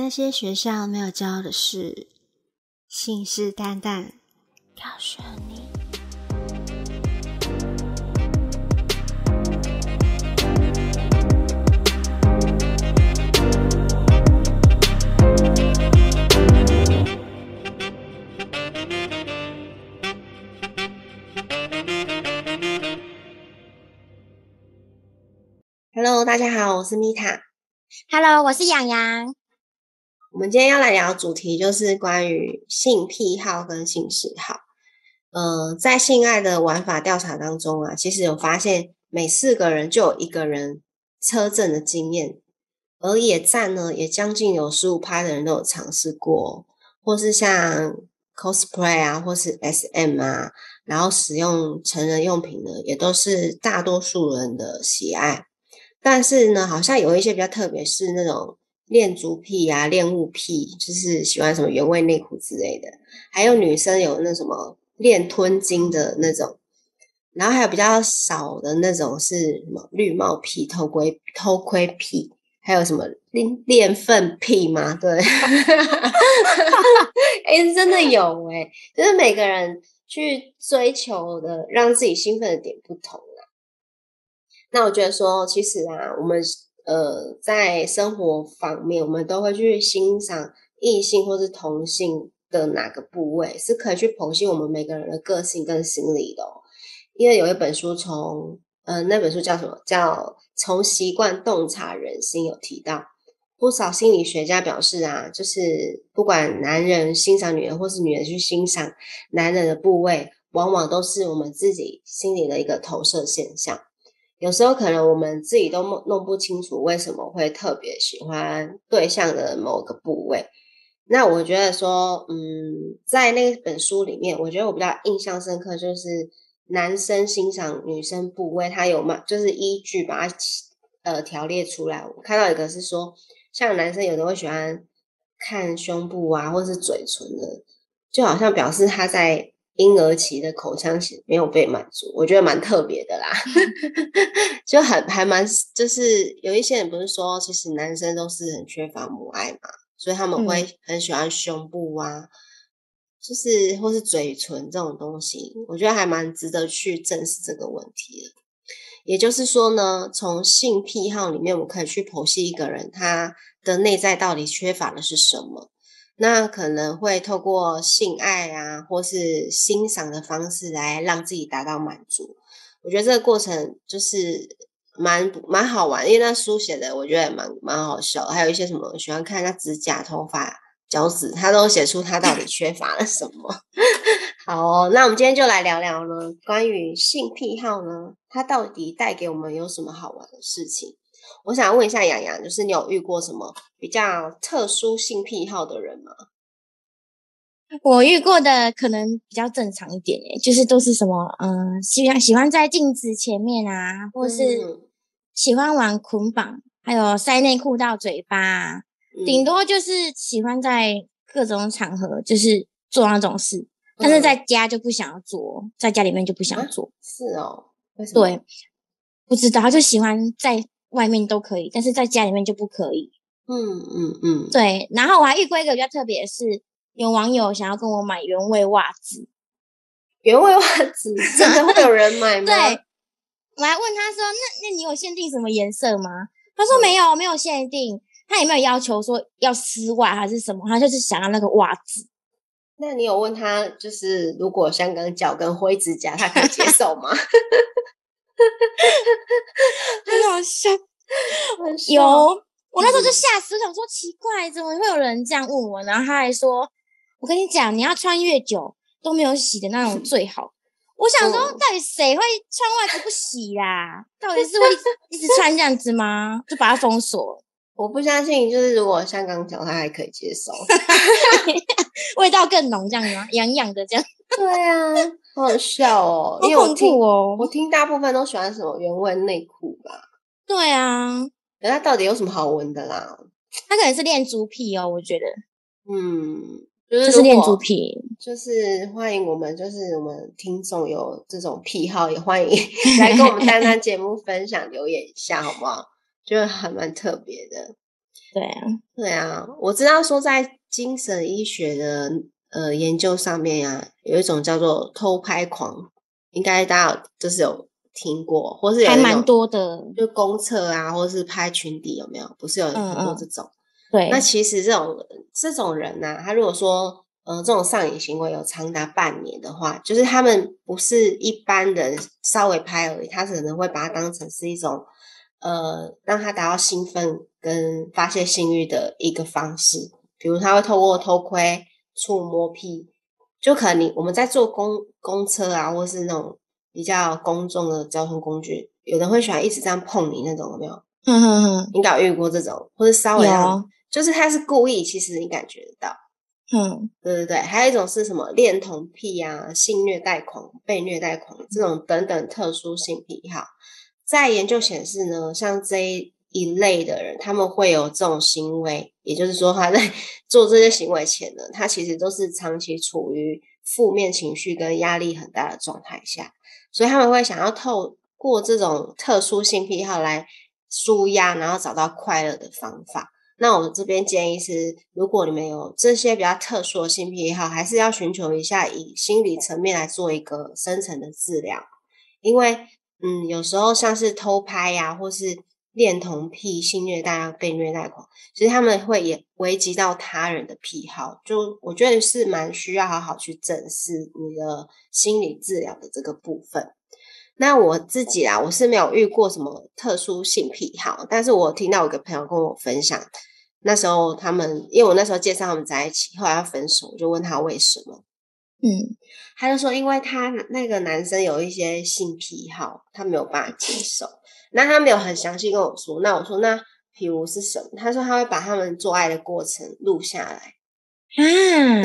那些学校没有教的事，信誓旦旦告诉你。Hello， 大家好，我是米塔。Hello， 我是洋洋。我们今天要来聊主题就是关于性癖好跟性嗜好。在性爱的玩法调查当中啊，其实有发现每4个人就有1个人车震的经验，而野战呢也将近有 15% 的人都有尝试过，或是像 COSPLAY 啊或是 SM 啊，然后使用成人用品呢也都是大多数人的喜爱。但是呢好像有一些比较特别是那种恋足癖啊恋物癖，就是喜欢什么原味内裤之类的，还有女生有那什么恋吞精的那种，然后还有比较少的那种是什么绿帽癖偷窥癖，还有什么恋粪癖吗？对真的有耶，就是每个人去追求的让自己兴奋的点不同啦。那我觉得说其实啊我们在生活方面，我们都会去欣赏异性或是同性的哪个部位，是可以去剖析我们每个人的个性跟心理的哦。因为有一本书那本书叫什么？叫《从习惯洞察人心》，有提到不少心理学家表示啊，就是不管男人欣赏女人，或是女人去欣赏男人的部位，往往都是我们自己心里的一个投射现象。有时候可能我们自己都弄不清楚为什么会特别喜欢对象的某个部位。那我觉得说在那本书里面，我觉得我比较印象深刻就是男生欣赏女生部位，他有就是依据把它条列出来。我看到一个是说像男生有的会喜欢看胸部啊或是嘴唇的，就好像表示他在婴儿期的口腔期没有被满足，我觉得蛮特别的啦就还蛮就是有一些人不是说其实男生都是很缺乏母爱嘛，所以他们会很喜欢胸部啊就是或是嘴唇这种东西，我觉得还蛮值得去正视这个问题的。也就是说呢，从性癖好里面我们可以去剖析一个人他的内在到底缺乏的是什么，那可能会透过性爱啊或是欣赏的方式来让自己达到满足。我觉得这个过程就是蛮好玩，因为那书写的我觉得蛮好笑的，还有一些什么喜欢看他指甲头发脚趾，他都写出他到底缺乏了什么好哦，那我们今天就来聊聊呢关于性癖好呢它到底带给我们有什么好玩的事情。我想问一下洋洋，就是你有遇过什么比较特殊性癖好的人吗？我遇过的可能比较正常一点耶，就是都是什么喜欢在镜子前面啊，或是喜欢玩捆绑，还有塞内裤到嘴巴，顶多就是喜欢在各种场合就是做那种事，但是在家就不想要做，在家里面就不想做。是哦，为什么？对，不知道，他就喜欢在外面都可以，但是在家里面就不可以。对。然后我还遇过一个比较特别的是，有网友想要跟我买原味袜子。原味袜子真的会有人买吗？对，我还问他说那你有限定什么颜色吗？他说没有限定，他也没有要求说要丝袜还是什么，他就是想要那个袜子。那你有问他就是如果香港脚跟灰指甲他可以接受吗？很好笑，有，我那时候就吓死，我想说奇怪，怎么会有人这样问我？然后他还说：“我跟你讲，你要穿越久都没有洗的那种最好。”我想说，到底谁会穿袜子不洗啦？到底是会一直穿这样子吗？就把它封锁。我不相信，就是如果香港脚他还可以接受，味道更浓这样吗？痒痒的这样。对啊，好好笑哦！因为我听大部分都喜欢什么原味内裤吧。对啊，那它到底有什么好闻的啦？它可能是恋足癖哦，我觉得。就是恋足癖。就是欢迎我们，就是我们听众有这种癖好，也欢迎来跟我们丹丹节目分享留言一下，好不好？就是还蛮特别的。对啊，对啊，我知道说在精神医学的研究上面啊，有一种叫做偷拍狂，应该大家就是有听过，或是有还蛮多的，就公厕啊，或是拍裙底有没有？不是有很多这种？对，那其实这种人啊，他如果说这种上瘾行为有长达半年的话，就是他们不是一般人稍微拍而已，他可能会把它当成是一种让他达到兴奋跟发泄性欲的一个方式，比如他会透过偷窥、触摸屁，就可能我们在坐公车啊，或是那种比较公众的交通工具，有人会喜欢一直这样碰你那种，有没有？你搞遇过这种，或是稍微就是他是故意，其实你感觉得到。嗯，对对对，还有一种是什么恋童癖啊、性虐待狂、被虐待狂这种等等特殊性癖好。在研究显示呢，像这一类的人，他们会有这种行为，也就是说他在做这些行为前呢，他其实都是长期处于负面情绪跟压力很大的状态下，所以他们会想要透过这种特殊性癖好来抒压，然后找到快乐的方法。那我这边建议是，如果你们有这些比较特殊的性癖好，还是要寻求一下以心理层面来做一个深层的治疗，因为有时候像是偷拍啊，或是恋童癖、性虐待啊、被虐待狂，其实他们会也危及到他人的癖好，就我觉得是蛮需要好好去正视你的心理治疗的这个部分。那我自己啦，我是没有遇过什么特殊性癖好，但是我听到有个朋友跟我分享，那时候他们，因为我那时候介绍他们在一起，后来要分手，我就问他为什么，他就说因为他那个男生有一些性癖好，他没有办法接受。那他没有很详细跟我说，那我说那比如是什么，他说他会把他们做爱的过程录下来啊，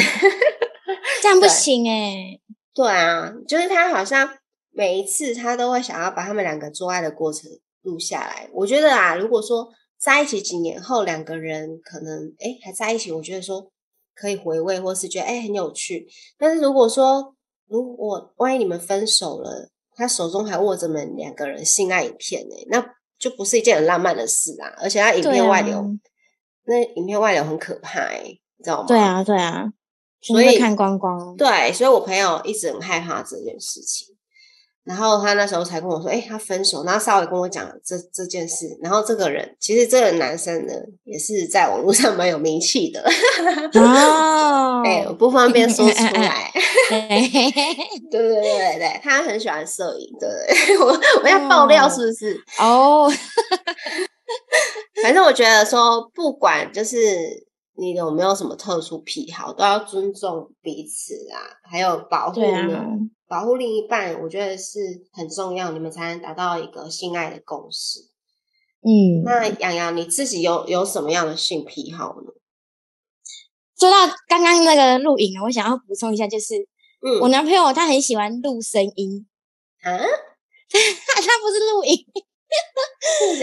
这样不行欸。 对啊，就是他好像每一次他都会想要把他们两个做爱的过程录下来。我觉得啊，如果说在一起几年后两个人可能还在一起，我觉得说可以回味，或是觉得很有趣。但是如果万一你们分手了，他手中还握着你们两个人性爱影片那就不是一件很浪漫的事啦。而且他影片外流，那影片外流很可怕你知道吗？对啊对啊，所以看光光。对，所以我朋友一直很害怕这件事情，然后他那时候才跟我说他分手，然后稍微跟我讲这件事。然后这个人，其实这个男生呢也是在网络上蛮有名气的哦，我不方便说出来对对对对，他很喜欢摄影，对对我要爆料是不是哦反正我觉得说不管就是你有没有什么特殊癖好，都要尊重彼此啊，还有保护另一半，我觉得是很重要，你们才能达到一个性爱的共识。那洋洋你自己有什么样的性癖好呢？说到刚刚那个录影我想要补充一下，就是我男朋友他很喜欢录声音啊他不是录影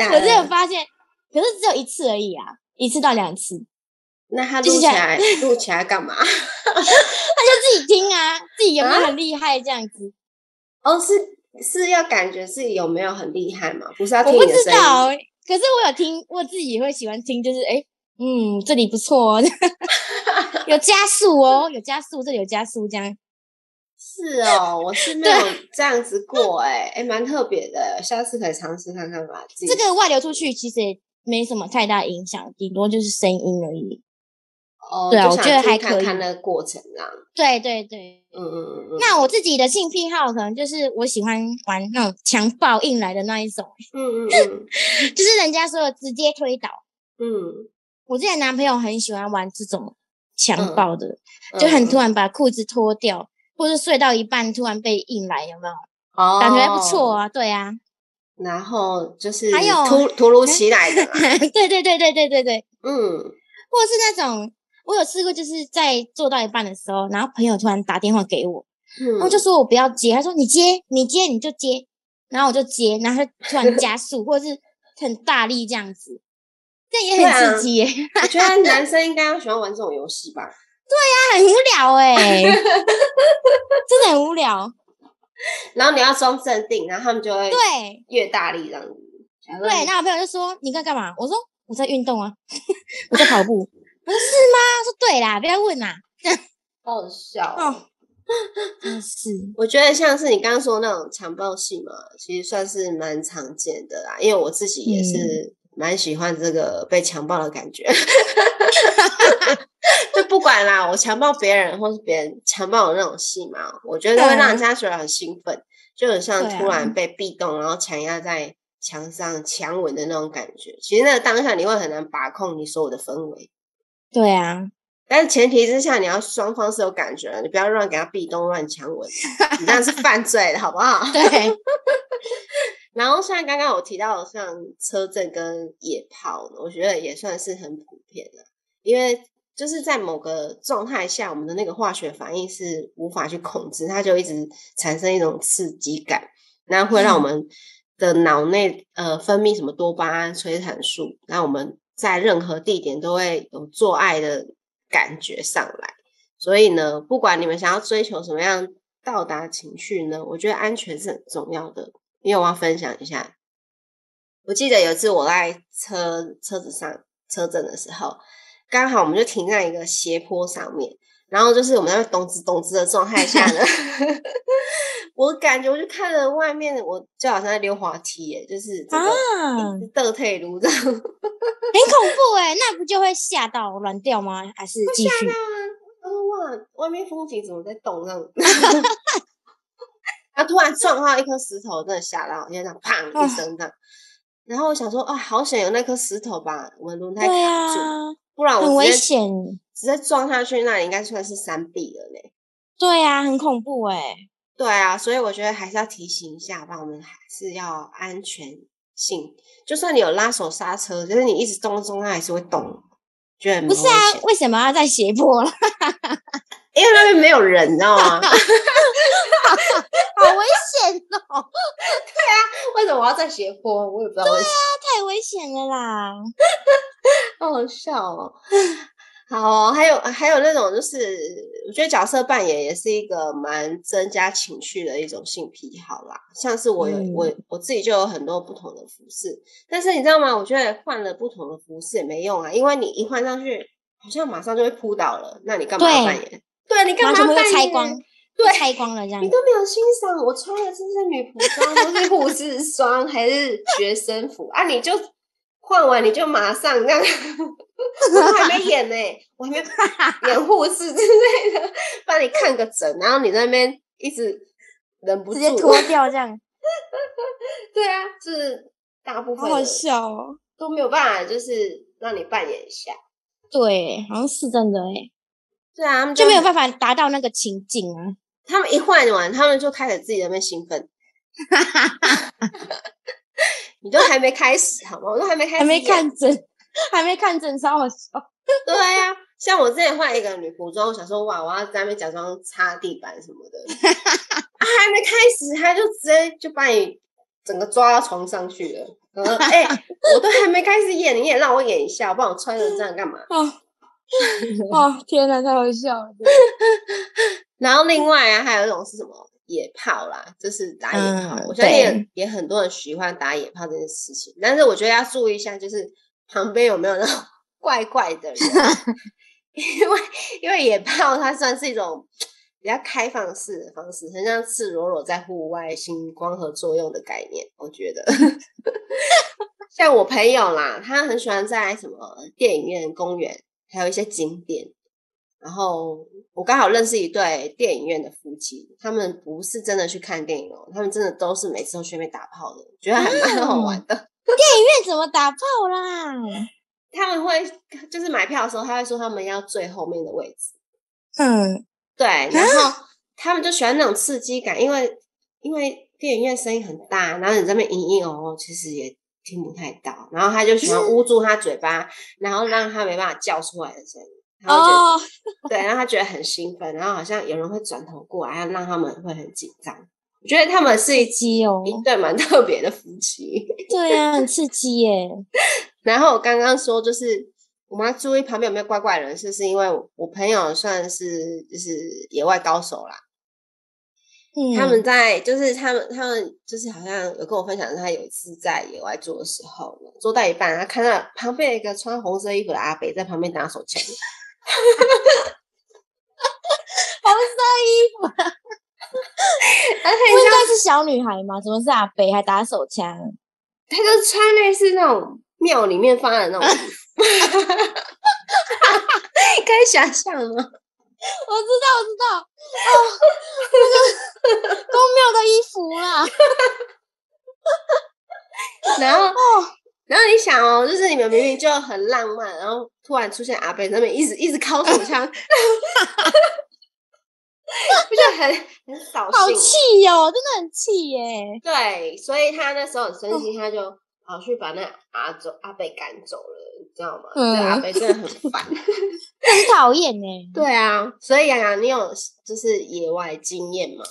可是有发现，可是只有一次而已啊，一次到两次。那他录起来干嘛他就自己听啊，自己有没有很厉害这样子哦，是要感觉自己有没有很厉害吗？不是要听你的声音？我不知道，可是我有听，我自己会喜欢听，就是这里不错哦有加速哦，有加速，这里有加速这样。是哦，我是没有这样子过蛮特别的，下次可以尝试看看吧。这个外流出去其实也没什么太大影响，顶多就是声音而已。对啊，我觉得还可以看那个过程啊。对对对，那我自己的性癖好可能就是我喜欢玩那种强暴硬来的那一种，就是人家说的直接推倒。我之前男朋友很喜欢玩这种强暴的，就很突然把裤子脱掉，或是睡到一半突然被硬来，有没有？感觉还不错啊，对啊。然后就是还有突如其来的，对对对对对对对，或是那种。我有试过，就是在做到一半的时候，然后朋友突然打电话给我，然后就说我不要接，他说你接你就接，然后我就接，然后他突然加速或者是很大力这样子，这也很刺激耶我觉得男生应该喜欢玩这种游戏吧对啊，很无聊真的很无聊。然后你要装镇定，然后他们就会越大力这样子。对，那我朋友就说你在干嘛？我说我在运动啊，我在跑步。我说是吗？说对啦，不要问啦。好笑哦，真是。我觉得像是你刚刚说那种强暴性嘛，其实算是蛮常见的啦，因为我自己也是蛮喜欢这个被强暴的感觉。就不管啦，我强暴别人或是别人强暴我那种戏嘛，我觉得会让人家觉得很兴奋，就很像突然被壁咚然后强压在墙上强吻的那种感觉。其实那个当下你会很难把控你所有的氛围。对啊，但是前提之下你要双方是有感觉的，你不要乱给他壁咚乱强吻，你这样是犯罪的好不好？对。然后像刚刚我提到像车震跟野炮，我觉得也算是很普遍的，因为就是在某个状态下我们的那个化学反应是无法去控制，它就一直产生一种刺激感，那会让我们的脑内分泌什么多巴胺催产素，那我们在任何地点都会有做爱的感觉上来。所以呢，不管你们想要追求什么样到达情绪呢，我觉得安全是很重要的。因为我要分享一下，我记得有一次我在车子上车震的时候，刚好我们就停在一个斜坡上面，然后就是我们在咚吱咚吱的状态下呢，我感觉我就看着外面，我就好像在溜滑梯耶，就是这个倒退路这样，很恐怖耶。那不就会吓到软掉吗？还是继续吓到啊？哇，外面风景怎么在动这样？他突然撞到一颗石头，真的吓到，因为这样砰一声这样。然后我想说啊，好险有那颗石头把我们轮胎卡住，不然我直接撞下去，那应该算是三 B 了嘞。对啊，很恐怖欸。对啊，所以我觉得还是要提醒一下吧，我们还是要安全性，就算你有拉手刹车，就是你一直动动，它还是会动，觉得很危险。不是啊，为什么要在斜坡了？因为那边没有人，你知道吗？好危险哦！对啊，为什么我要在斜坡？我也不知道为什么。对啊，太危险了啦！好好笑哦。好哦，还有那种就是，我觉得角色扮演也是一个蛮增加情绪的一种性癖好啦。像是我自己就有很多不同的服饰，但是你知道吗？我觉得换了不同的服饰也没用啊，因为你一换上去，好像马上就会扑倒了，那你干嘛要扮演？对，你干嘛要扮演？拆光，对，拆光了这样，你都没有欣赏我穿的是不是女仆装，或是护士装，还是学生服啊？你就换完你就马上这样，我还没演呢、欸，我还没演护士之类的，帮你看个诊，然后你在那边一直忍不住直接脱掉这样。对啊，就是大部分好笑哦，都没有办法，就是让你扮演一下。对，好像是真的欸。对啊，他们 就没有办法达到那个情境啊。他们一换完，他们就开始自己在那边兴奋。你都还没开始好吗？我都还没开始，还没看诊，超好笑。对啊，像我之前换一个女服装，我想说哇，我要在那边假装擦地板什么的，啊，还没开始，他就直接就把你整个抓到床上去了。哎、欸，我都还没开始演，你也让我演一下，不然我穿成这样干嘛？哦，天哪，太好笑了！然后另外啊，还有一种是什么野炮啦，就是打野炮。我觉得也很多人喜欢打野炮这件事情，但是我觉得要注意一下，就是旁边有没有那种怪怪的人，因为野炮它算是一种比较开放式的方式，很像赤裸裸在户外性光合作用的概念，我觉得。像我朋友啦，他很喜欢在什么电影院、公园，还有一些景点。然后我刚好认识一对电影院的夫妻，他们不是真的去看电影哦，他们真的都是每次都去那边打炮的，觉得还蛮好玩的。电影院怎么打炮啦？他们会就是买票的时候，他会说他们要最后面的位置。嗯，对，然后他们就喜欢那种刺激感，因为电影院声音很大，然后你这边隐隐哦，其实也听不太到，然后他就喜欢捂住他嘴巴，然后让他没办法叫出来的声音，他会觉得、对，然后他觉得很兴奋，然后好像有人会转头过来，要让他们会很紧张。我觉得他们是一对蛮特别的夫妻。对啊，很刺激耶。然后我刚刚说就是我们要注意旁边有没有怪怪人，是因为我朋友算是就是野外高手啦，他们好像有跟我分享，他有一次在野外做的时候呢，做到一半，他看到旁边有一个穿红色衣服的阿北在旁边打手枪，红色衣服。不应该是小女孩吗？怎么是阿北还打手枪？他就穿类似那种庙里面发的那种衣服，可以想象吗？我知道哦，那个宫庙的衣服啦。然后你想哦，就是你们明明就很浪漫，然后突然出现阿伯那边一直敲手枪，不就很扫兴？好气哦，真的很气耶。对，所以他那时候很生气，他就跑去把那阿伯赶走了。你知道吗？对，阿北真的很烦，很讨厌欸。对啊，所以洋洋，你有就是野外经验吗？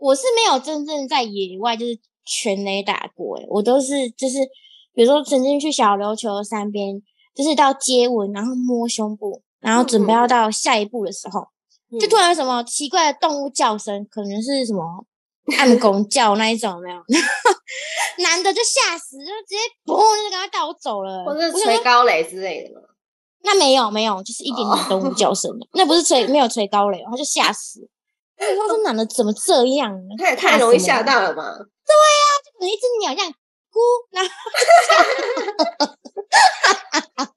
我是没有真正在野外就是全雷打过欸，我都是就是比如说曾经去小琉球山边，就是到接吻，然后摸胸部，然后准备要到下一步的时候，就突然有什么奇怪的动物叫声，可能是什么暗公叫那一种，没有？男的就吓死，就直接砰就赶快带我走了，或者是吹高雷之类的吗？那没有，就是一点点动物叫声的，那不是没有吹高雷，他就吓死。他说男的怎么这样呢？他也太容易吓到了吧？对啊，就可能一只鸟这样咕，然后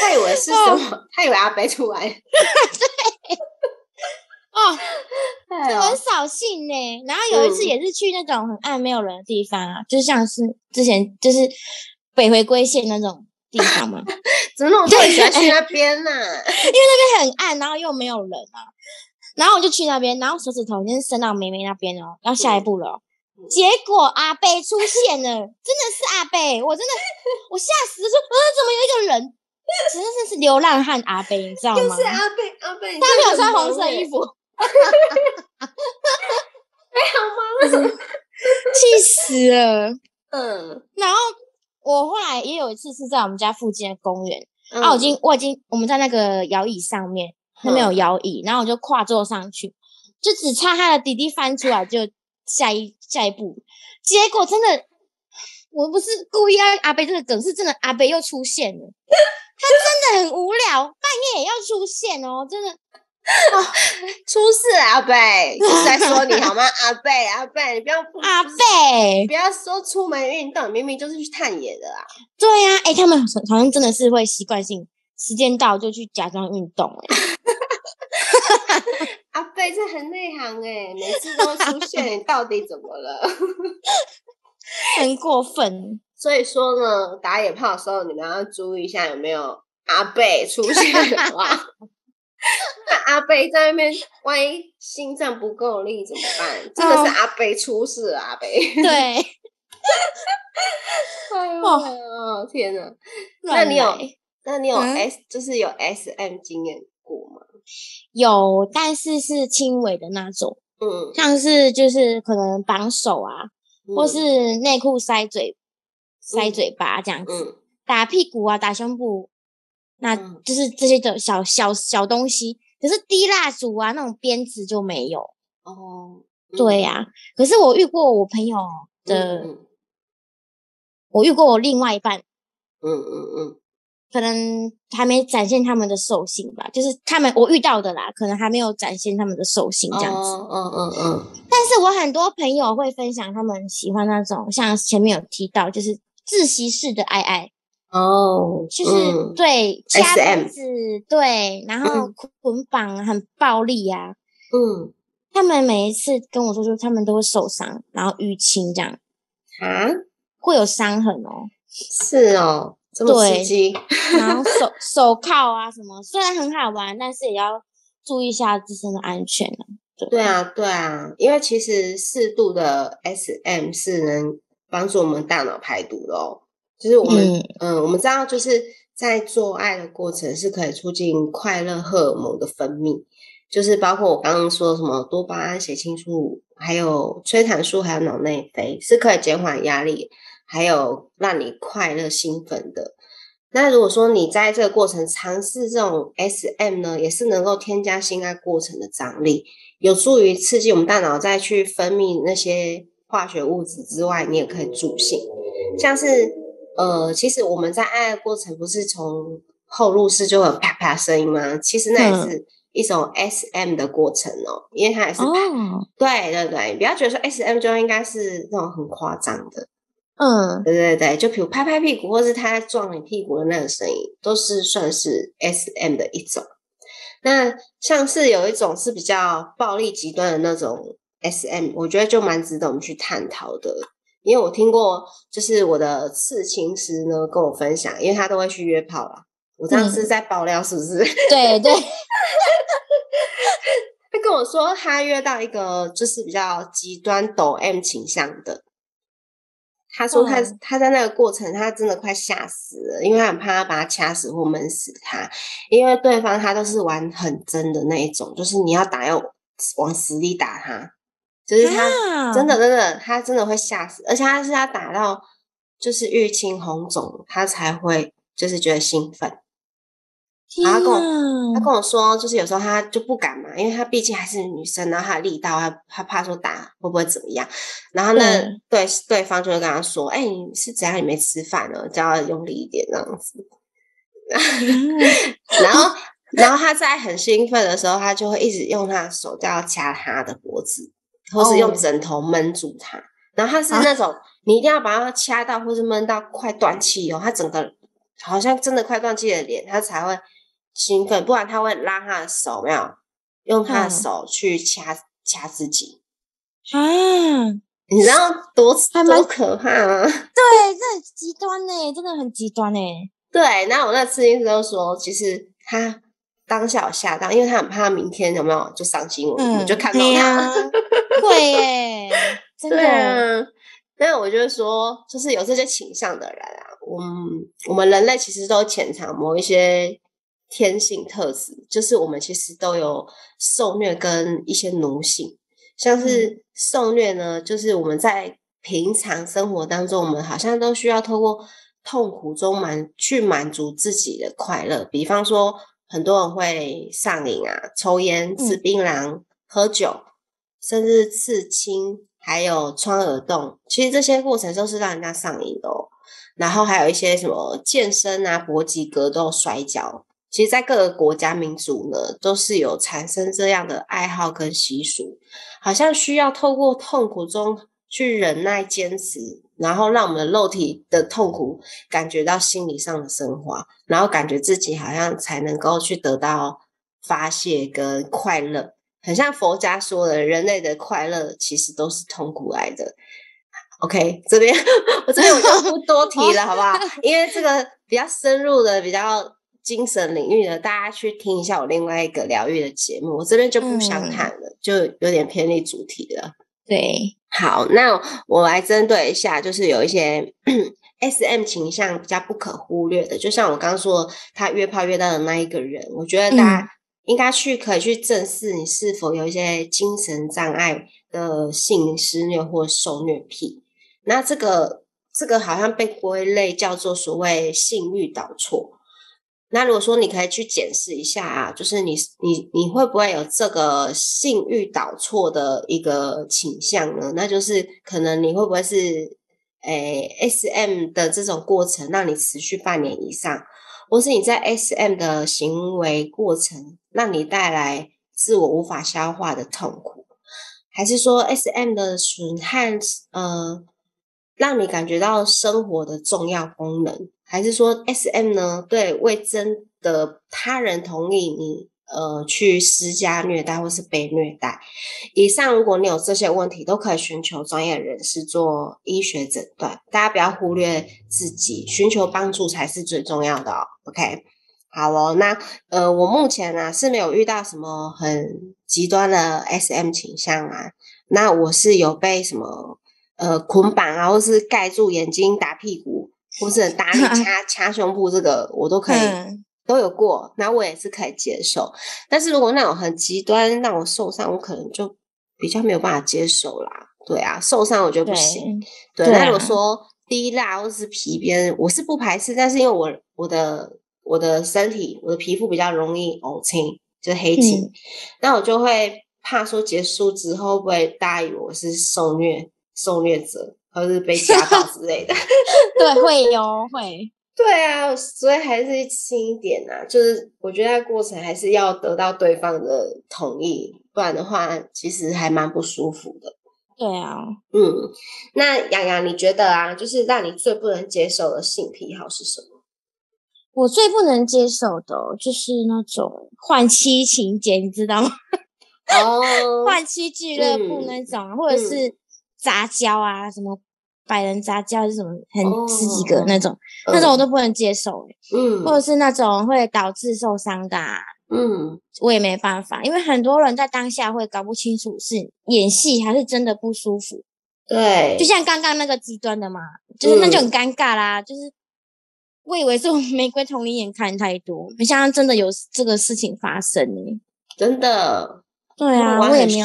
他以为是什么？他以为阿伯出来，对。哦，就很扫兴呢。然后有一次也是去那种很暗没有人的地方啊，就像是之前就是北回归线那种地方嘛。怎么那么多人喜欢去那边呢？因为那边很暗，然后又没有人啊。然后我就去那边，然后手指头已经伸到妹妹那边哦，要下一步了哦。结果阿贝出现了，真的是阿贝，我真的我吓死了，说怎么有一个人？真的是流浪汉阿贝，你知道吗？就是阿贝，他没有穿红色衣服。还好吗？气死了。然后我后来也有一次是在我们家附近的公园，啊，我们在那个摇椅上面，那边有摇椅，然后我就跨坐上去，就只差他的弟弟翻出来，就下一步，结果真的，我不是故意要阿伯这个梗，是真的阿伯又出现了，他真的很无聊，半夜也要出现哦，真的。哦、出事阿贝，就是在说你好吗？阿贝，你不要阿贝，不要说出门运动，明明就是去探野的啊。对啊，欸，他们好像真的是会习惯性时间到就去假装运动欸。阿贝这很内行欸，每次都出现，你到底怎么了？很过分。所以说呢，打野炮的时候你们要注意一下有没有阿贝出现的话。那阿伯在那边，万一心脏不够力怎么办？真的是阿伯出事了，阿伯。对，哎呦，哦，天哪！那你有 就是有 SM 经验过吗？有，但是轻微的那种，像是就是可能绑手啊，或是内裤塞嘴巴这样子，打屁股啊，打胸部。那就是这些的小东西，可是滴蜡烛啊那种鞭子就没有哦。对呀，可是我遇过我朋友的，我遇过我另外一半，可能还没展现他们的兽性吧，就是我遇到的啦，可能还没有展现他们的兽性这样子。但是我很多朋友会分享他们喜欢那种，像前面有提到，就是窒息式的爱爱。哦，就是对，掐脖子，对，然后捆绑很暴力啊。他们每一次跟我说他们都会受伤，然后淤青这样啊，会有伤痕哦。是哦，这么刺激。然后手铐啊什么，虽然很好玩，但是也要注意一下自身的安全啊。对啊，因为其实适度的 SM 是能帮助我们大脑排毒的哦。就是我们，我们知道，就是在做爱的过程是可以促进快乐荷尔蒙的分泌，就是包括我刚刚说什么多巴胺、血清素，还有催产素，还有脑内啡，是可以减缓压力，还有让你快乐兴奋的。那如果说你在这个过程尝试这种 SM 呢，也是能够添加性爱过程的张力，有助于刺激我们大脑再去分泌那些化学物质之外，你也可以助兴。像是其实我们在爱的过程不是从后入室就有啪啪声音吗？其实那也是一种 SM 的过程哦，因为它也是、对对对，不要觉得说 SM 就应该是那种很夸张的，对对对，就比如拍拍屁股或是他撞你屁股的那个声音，都是算是 SM 的一种。那像是有一种是比较暴力极端的那种 SM， 我觉得就蛮值得我们去探讨的。因为我听过就是我的刺青师呢跟我分享，因为他都会去约炮啦，我这样是在爆料是不是？对对他跟我说他约到一个就是比较极端抖 M 倾向的，他说他在那个过程他真的快吓死了，因为他很怕他把他掐死或闷死他，因为对方他都是玩很真的那一种，就是你要打要往死里打他，就是他真的他真的会吓死，而且他是要打到就是淤青红肿他才会就是觉得兴奋。然后他跟我说就是有时候他就不敢嘛，因为他毕竟还是女生，然后他的力道他怕说打会不会怎么样，然后呢对方就会跟他说你是怎样你没吃饭呢，就要用力一点这样子然后他在很兴奋的时候他就会一直用他的手就要掐他的脖子，或是用枕头闷住他，然后他是那种、你一定要把他掐到或是闷到快断气哦，他整个好像真的快断气的脸他才会兴奋，不然他会拉他的手，没有用他的手去掐自己啊！你知道多可怕吗？对，这很极端耶，真的很极端耶。对，那我那次医生就说其实他当下有吓到，因为他很怕明天有没有就上新闻、我就看到他会耶真的。对啊，那我就说就是有这些倾向的人啊，我们人类其实都潜藏某一些天性特质，就是我们其实都有受虐跟一些奴性。像是受虐呢，就是我们在平常生活当中我们好像都需要透过痛苦中去满足自己的快乐，比方说很多人会上瘾啊，抽烟、吃槟榔、喝酒，甚至刺青还有穿耳洞，其实这些过程都是让人家上瘾的哦。然后还有一些什么健身啊、搏击、格斗、摔跤，其实在各个国家民族呢都是有产生这样的爱好跟习俗，好像需要透过痛苦中去忍耐坚持，然后让我们的肉体的痛苦感觉到心理上的升华，然后感觉自己好像才能够去得到发泄跟快乐。很像佛家说的人类的快乐其实都是痛苦来的。OK， 这边我就不多提了好不好因为这个比较深入的比较精神领域的，大家去听一下我另外一个疗愈的节目，我这边就不想谈了、就有点偏离主题了。对，好，那我来针对一下，就是有一些 SM 倾向比较不可忽略的，就像我刚刚说他约炮约到的那一个人，我觉得大家应该可以去正视你是否有一些精神障碍的性施虐或受虐癖。那这个好像被归类叫做所谓性欲导错。那如果说你可以去检视一下啊，就是你会不会有这个性欲导错的一个倾向呢？那就是可能你会不会是SM 的这种过程让你持续半年以上，或是你在 SM 的行为过程让你带来自我无法消化的痛苦，还是说 SM 的损害让你感觉到生活的重要功能，还是说 SM 呢对未征的他人同意你去施加虐待或是被虐待。以上如果你有这些问题都可以寻求专业人士做医学诊断，大家不要忽略自己，寻求帮助才是最重要的哦。 OK， 好哦，那我目前啊是没有遇到什么很极端的 SM 倾向啊，那我是有被什么捆绑啊，或是盖住眼睛打屁股，或是打你掐胸部，这个我都可以、都有过，那我也是可以接受。但是如果那种很极端让我受伤，我可能就比较没有办法接受啦。对啊，受伤我觉得不行。对，那如果说滴蜡或是皮鞭，我是不排斥，但是因为我的身体，我的皮肤比较容易凹青，就是黑青，那我就会怕说结束之后会不会大家以为我是受虐者，或是被家暴之类的。对，会哟，会。对啊，所以还是轻一点啊，就是我觉得在过程还是要得到对方的同意，不然的话其实还蛮不舒服的。对啊，那洋洋你觉得啊，就是让你最不能接受的性癖好是什么？我最不能接受的就是那种换妻情节，你知道吗？哦，换妻俱乐部那种，或者是杂交啊，什么百人杂交还是什么，很十几个那种，那种我都不能接受。或者是那种会导致受伤的啊，我也没办法，因为很多人在当下会搞不清楚是演戏还是真的不舒服。对，就像刚刚那个极端的嘛，就是那就很尴尬啦，就是我以为是我玫瑰瞳铃眼看太多，没想到真的有这个事情发生欸。真的。对啊，我也没有。你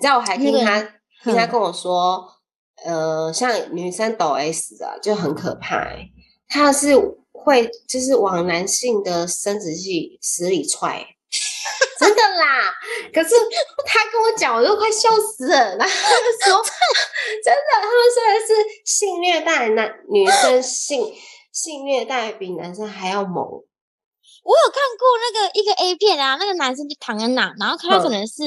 知道我还听他跟我说，像女生抖 S 啊，就很可怕欸。她是会就是往男性的生殖器死里踹欸。真的啦，可是他跟我讲，我就快笑死了。然后他就说，真的，他们说的是性虐待，女生性虐待比男生还要猛。我有看过那个一个 A 片啊，那个男生就躺在那，然后他可能是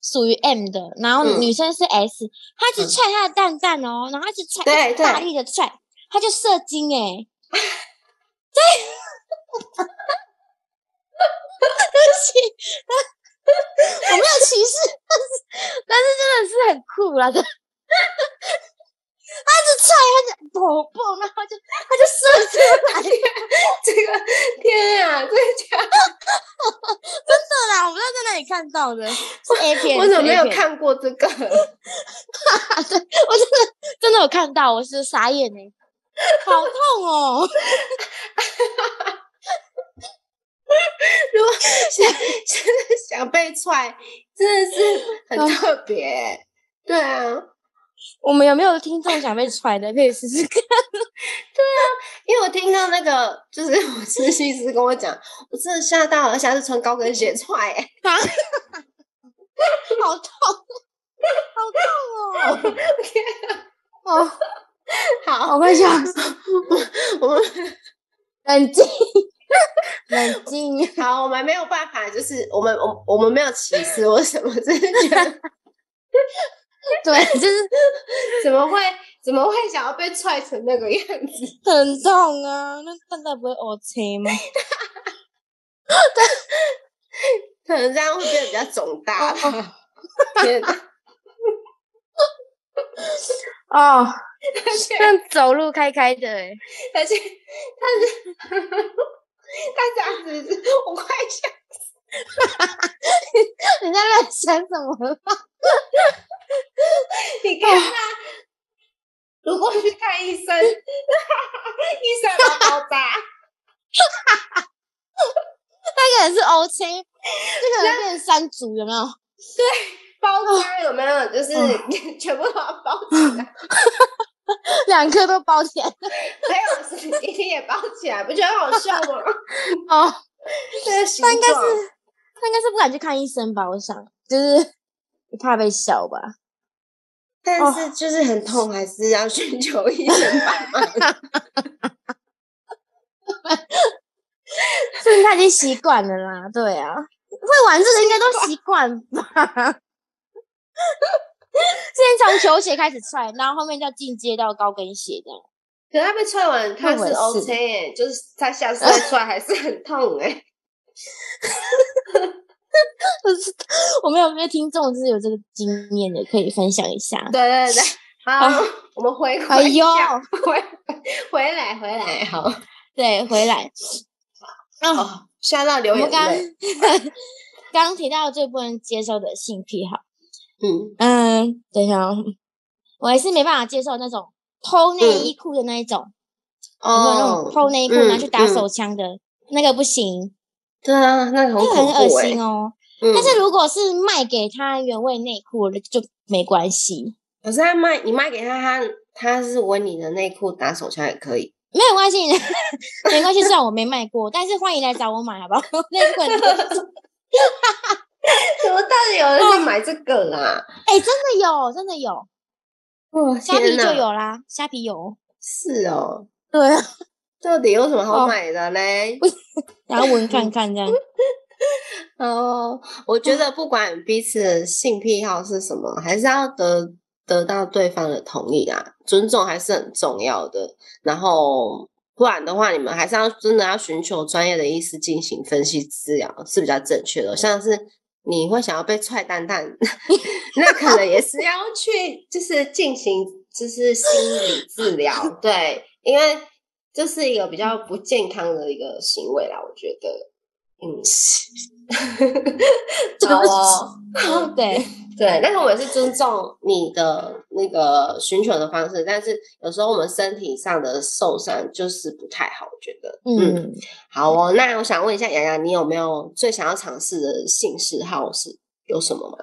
属于 M 的，然后女生是 S，他去踹他的蛋蛋哦，然后他去踹，大力的踹，他就射精欸。对，对不起，我没有歧视，但是真的是很酷啦的。他就踹，他就砰砰，然后他就射出来。天啊，真的啦，我不知道在哪里看到的，是 A 片。我怎么没有看过这个？我真的有看到，我是傻眼欸，好痛哦。如果真的想被踹，真的是很特别欸。对啊。我们有没有听众想被踹的？可以试试看。对啊，因为我听到那个，就是我实习师跟我讲，我真的吓到了，而且还是穿高跟鞋踹欸。好痛，好痛哦！天啊！哦，好，我快笑死。我们冷静，冷静。好，我们没有办法，就是我们没有歧视或什么，真的觉得。对，就是怎么会想要被踹成那个样子？很痛啊！那蛋蛋不会凹陷吗？可能这样会变得比较肿大吧。哦，像走路开开的欸，但是他这样子，我快笑死。你在那想什么吧？你看啊，如果去看医生，医生要包扎，那个人是 O 型，这个人变成三组有没有？对，包扎有没有？就是全部都要包扎，两颗都包起来，没有，今天也包起来，不觉得好笑吗？哦，这个形状。他应该是不敢去看医生吧，我想就是怕被笑吧，但是就是很痛，还是要寻求医生帮忙。所以他已经习惯了啦，对啊，会玩这个应该都习惯吧。先从球鞋开始踹，然后后面就进阶到高跟鞋这样。可是他被踹完，他是 OK 欸，就是他下次再踹还是很痛欸。我没有没有听众就是有这个经验的，可以分享一下。对，好，我们回归一下，回来，好，对，回来。哦，吓到流眼泪。刚提到最不能接受的性癖好，等一下，我还是没办法接受那种偷内衣裤的那一种，那种偷内衣裤拿去打手枪的那个不行。对啊，那个很恶心哦。但是如果是卖给他原味内裤，就没关系。可是他卖你卖给他，他它是温妮的内裤打手枪也可以，没有关系，没关系，虽然我没卖过，但是欢迎来找我买，好不好？内裤很多种，怎么到底有人去买这个啦？哎、欸，真的有，真的有，嗯，虾皮就有啦，虾皮有，是哦，对啊，到底有什么好买的嘞？然后闻看看这样。哦，我觉得不管彼此的性癖好是什么，还是要得到对方的同意啊，尊重还是很重要的。然后不然的话，你们还是要真的要寻求专业的医师进行分析治疗是比较正确的。像是你会想要被踹蛋蛋，那可能也是要去就是进行就是心理治疗，对，因为这是一个比较不健康的一个行为啦，我觉得。嗯，好哦，对对，但是我也是尊重你的那个寻求的方式，但是有时候我们身体上的受伤就是不太好，我觉得，嗯，好哦。那我想问一下洋洋，你有没有最想要尝试的性嗜好是有什么吗？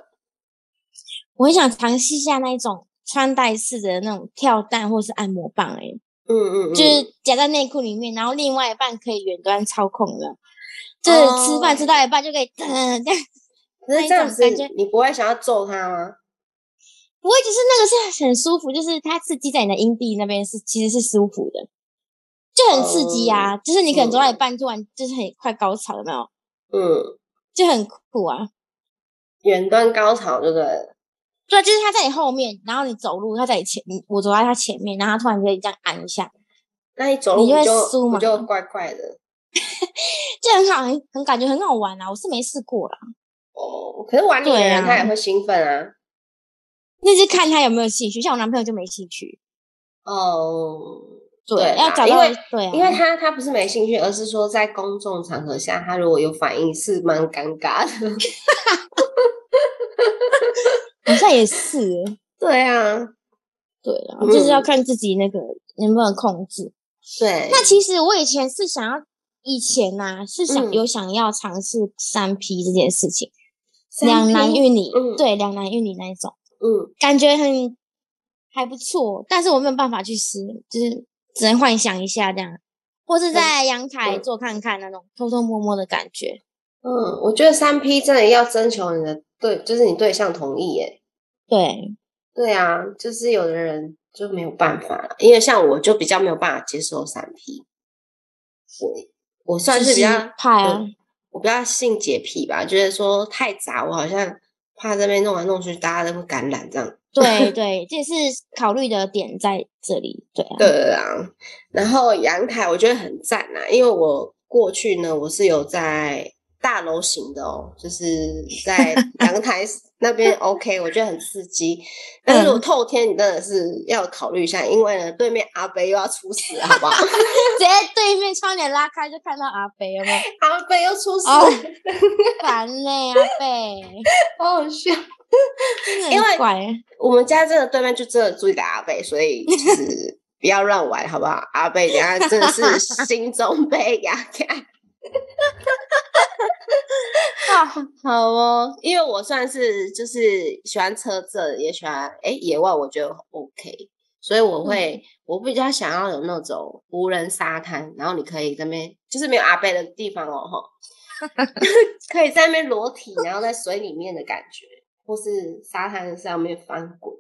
我很想尝试一下那一种穿戴式的那种跳蛋或是按摩棒，哎，嗯嗯，就是夹在内裤里面，然后另外一半可以远端操控了。就是吃饭吃到一半就可以这样，可是这样子你不会想要揍他吗？不会，就是那个是很舒服，就是它刺激在你的阴蒂那边是其实是舒服的，就很刺激啊！就是你可能走到一半突然就是很快高潮，有没有？嗯，就很酷啊！远端高潮就对了，对，就是他在你后面，然后你走路，他在你前，我走在他前面，然后他突然可以这样按一下，那你走路你就怪怪的。就很好，很感觉很好玩啊！我是没试过啦。哦，可是玩你的人他也会兴奋啊。那是看他有没有兴趣，像我男朋友就没兴趣。哦，对，要找到对、啊，因为他不是没兴趣，而是说在公众场合下，他如果有反应是蛮尴尬的。好像也是。对啊，对啊，就是要看自己那个能不能控制。对，那其实我以前是想要。以前啊是想要尝试3P 这件事情，两男一女，对，两男一女那一种，感觉很还不错，但是我没有办法去试，就是只能幻想一下这样，或是在阳台坐看看那种偷偷摸摸的感觉。嗯，我觉得3P 真的要征求你的对，就是你对象同意耶。对，对啊，就是有的人就没有办法，因为像我就比较没有办法接受3P。对。我算是比较怕啊，我比较性洁癖吧，觉得说太杂，我好像怕这边弄来弄去，大家都会感染这样。对对，这是考虑的点在这里。对啊，对啊。然后阳台我觉得很赞啊，因为我过去呢，我是有在大楼型的哦，就是在阳台那边 OK， 我觉得很刺激。但是我透天你真的是要考虑一下，因为呢对面阿伯又要出事了，好不好？直接对面窗帘拉开就看到阿伯，有没有？阿伯又出事，烦嘞、阿伯，好好笑。因为我们家真的对面就真的住一个阿伯，所以就是不要乱玩，好不好？阿伯，等一下真的是心中被压开。好哦，因为我算是就是喜欢车震，也喜欢野外，我觉得 OK， 所以我比较想要有那种无人沙滩，然后你可以在那边就是没有阿伯的地方哦，可以在那边裸体，然后在水里面的感觉，或是沙滩上面翻滚，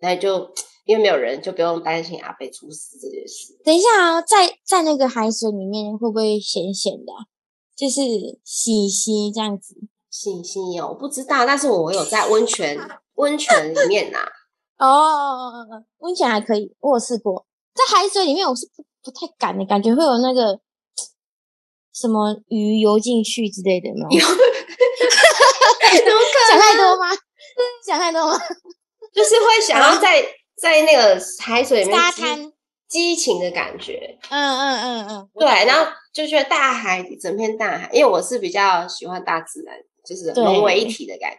那就因为没有人，就不用担心阿伯出事这件事。等一下啊，在那个海水里面会不会咸咸的啊？就是洗洗这样子，洗洗哦，我不知道，但是我有在温泉里面啊。哦，温泉还可以，我有试过，在海水里面我是不太敢的，感觉会有那个什么鱼游进去之类的吗？有，想太多吗？想太多吗？就是会想要在那个海水里面沙滩。激情的感觉，对，然后就觉得大海，整片大海，因为我是比较喜欢大自然，就是融为一体的感觉。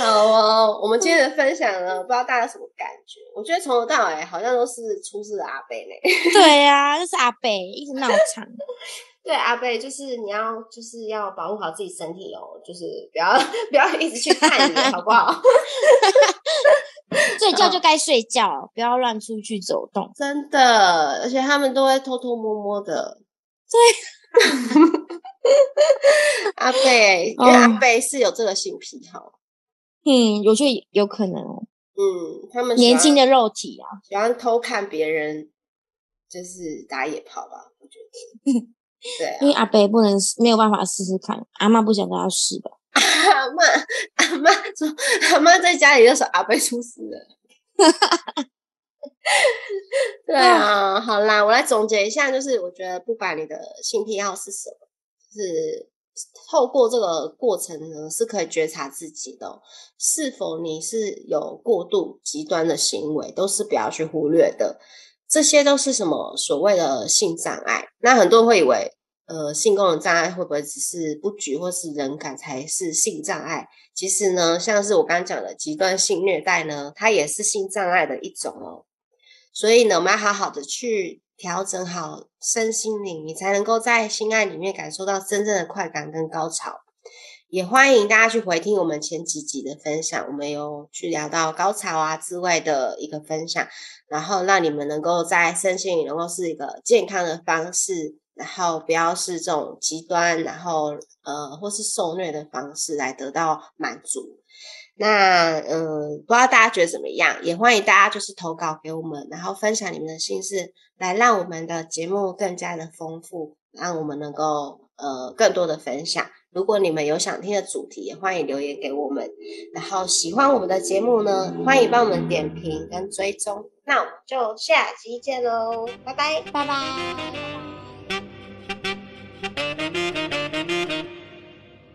好哦，我们今天的分享呢，不知道大家什么感觉？我觉得从头到尾好像都是出事的阿伯嘞。对啊，就是阿伯一直闹场。对阿贝，就是你要保护好自己身体哦，就是不要一直去看你好不好？睡觉就该睡觉，不要乱出去走动。真的，而且他们都会偷偷摸摸的。对，阿贝，因为阿贝是有这个性癖好。嗯，我觉得有可能。嗯，他们年轻的肉体啊，喜欢偷看别人，就是打野炮吧，我觉得。对、啊，因为阿伯不能没有办法试试看，阿嬷不想跟他试吧。阿嬷说，阿嬷在家里就说阿伯出事了。对啊，好啦，我来总结一下，就是我觉得不管你的性癖好是什么，就是透过这个过程呢，是可以觉察自己的、哦、是否你是有过度极端的行为，都是不要去忽略的。这些都是什么所谓的性障碍。那很多人会以为性功能障碍会不会只是不举或是人感才是性障碍，其实呢，像是我刚刚讲的极端性虐待呢，它也是性障碍的一种哦。所以呢，我们要好好的去调整好身心灵，你才能够在性爱里面感受到真正的快感跟高潮。也欢迎大家去回听我们前几集的分享，我们有去聊到高潮啊、自慰的一个分享，然后让你们能够在身心能够是一个健康的方式，然后不要是这种极端，然后或是受虐的方式来得到满足。那不知道大家觉得怎么样，也欢迎大家就是投稿给我们，然后分享你们的心事，来让我们的节目更加的丰富，让我们能够更多的分享。如果你们有想听的主题，也欢迎留言给我们。然后喜欢我们的节目呢，欢迎帮我们点评跟追踪。那我们就下集见喽，拜拜，拜拜。